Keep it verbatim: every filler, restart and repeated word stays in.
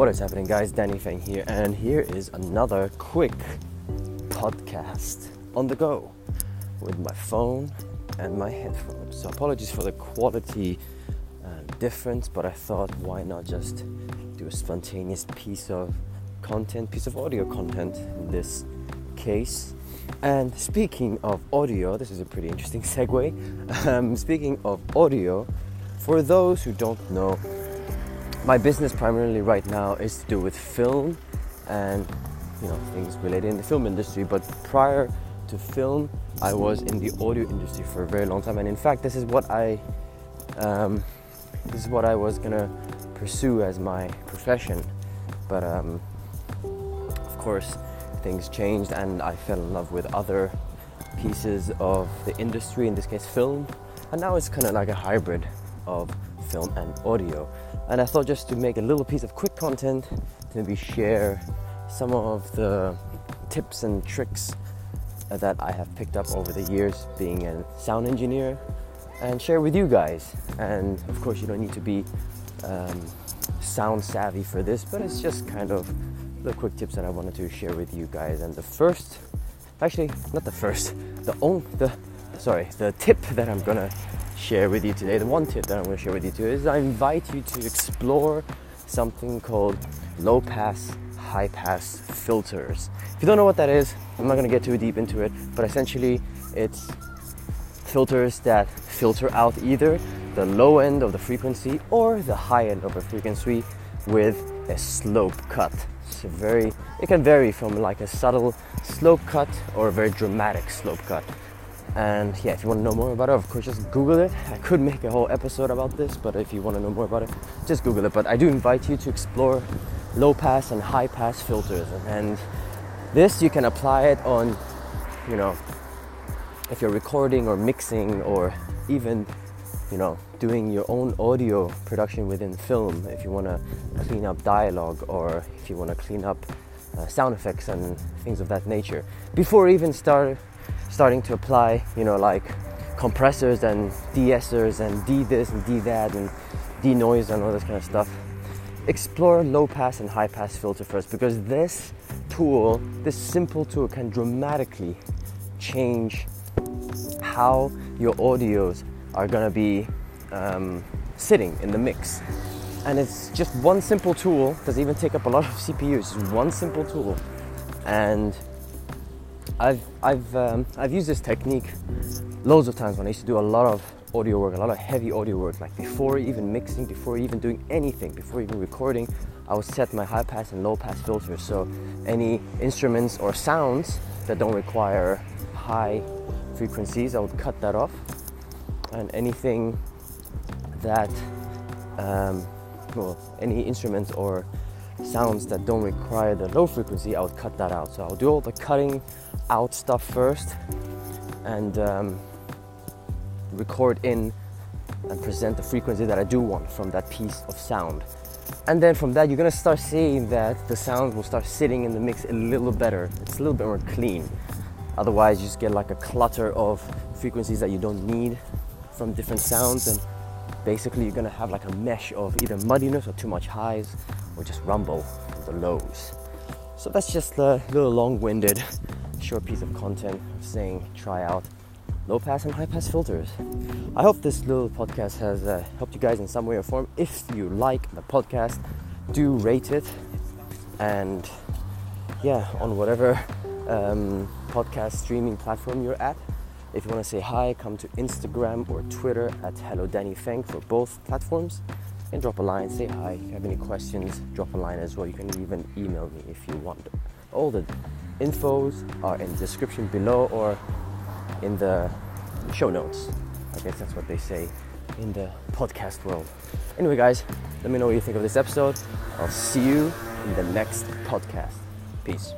What is happening, guys? Danny Fang here, and here is another quick podcast on the go with my phone and my headphones. So apologies for the quality uh, difference, but I thought, why not just do a spontaneous piece of content, piece of audio content in this case. And speaking of audio, this is a pretty interesting segue. Um, speaking of audio, for those who don't know, my business primarily right now is to do with film and, you know, things related in the film industry. But prior to film, I was in the audio industry for a very long time, and in fact, this is what I, um, this is what I was gonna pursue as my profession. But um, of course, things changed, and I fell in love with other pieces of the industry. In this case, film, and now it's kind of like a hybrid of film and audio. And I thought just to make a little piece of quick content to maybe share some of the tips and tricks that I have picked up over the years being a sound engineer, and share with you guys. And of course, you don't need to be um, sound savvy for this, but it's just kind of the quick tips that I wanted to share with you guys. And the first, actually not the first, the only, the sorry, the tip that I'm gonna share with you today, the one tip that I'm going to share with you today is I invite you to explore something called low pass, high pass filters. If you don't know what that is, I'm not going to get too deep into it, but essentially it's filters that filter out either the low end of the frequency or the high end of a frequency with a slope cut. It's a very, it can vary from like a subtle slope cut or a very dramatic slope cut. And yeah, if you want to know more about it, of course, just Google it. I could make a whole episode about this, but if you want to know more about it, just Google it. But I do invite you to explore low pass and high pass filters. And this, you can apply it on, you know, if you're recording or mixing or even, you know, doing your own audio production within film. If you want to clean up dialogue, or if you want to clean up uh, sound effects and things of that nature. Before even start... starting to apply, you know, like compressors and de-essers and de-this and de-that and de-noise and all this kind of stuff. Explore low pass and high pass filter first, because this tool, this simple tool, can dramatically change how your audios are gonna be um, sitting in the mix. And it's just one simple tool, doesn't even take up a lot of C P U, it's just one simple tool. And I've I've um, I've used this technique loads of times when I used to do a lot of audio work, a lot of heavy audio work, like before even mixing, before even doing anything, before even recording, I would set my high pass and low pass filters. So any instruments or sounds that don't require high frequencies, I would cut that off, and anything that um, well, any instruments or sounds that don't require the low frequency, I would cut that out. So I'll do all the cutting out stuff first, and um, record in and present the frequency that I do want from that piece of sound. And then from that, you're gonna start seeing that the sound will start sitting in the mix a little better. It's a little bit more clean. Otherwise, you just get like a clutter of frequencies that you don't need from different sounds, and basically you're gonna have like a mesh of either muddiness or too much highs, or just rumble the lows. So that's just a little long-winded, short piece of content saying try out low pass and high pass filters. I hope this little podcast has uh, helped you guys in some way or form. If you like the podcast, do rate it, and yeah, on whatever um, podcast streaming platform you're at. If you want to say hi, come to Instagram or Twitter at Hello Danny Fang for both platforms. And drop a line, say hi. If you have any questions, drop a line as well. You can even email me if you want. All the infos are in the description below or in the show notes. I guess that's what they say in the podcast world. Anyway, guys, let me know what you think of this episode. I'll see you in the next podcast. Peace.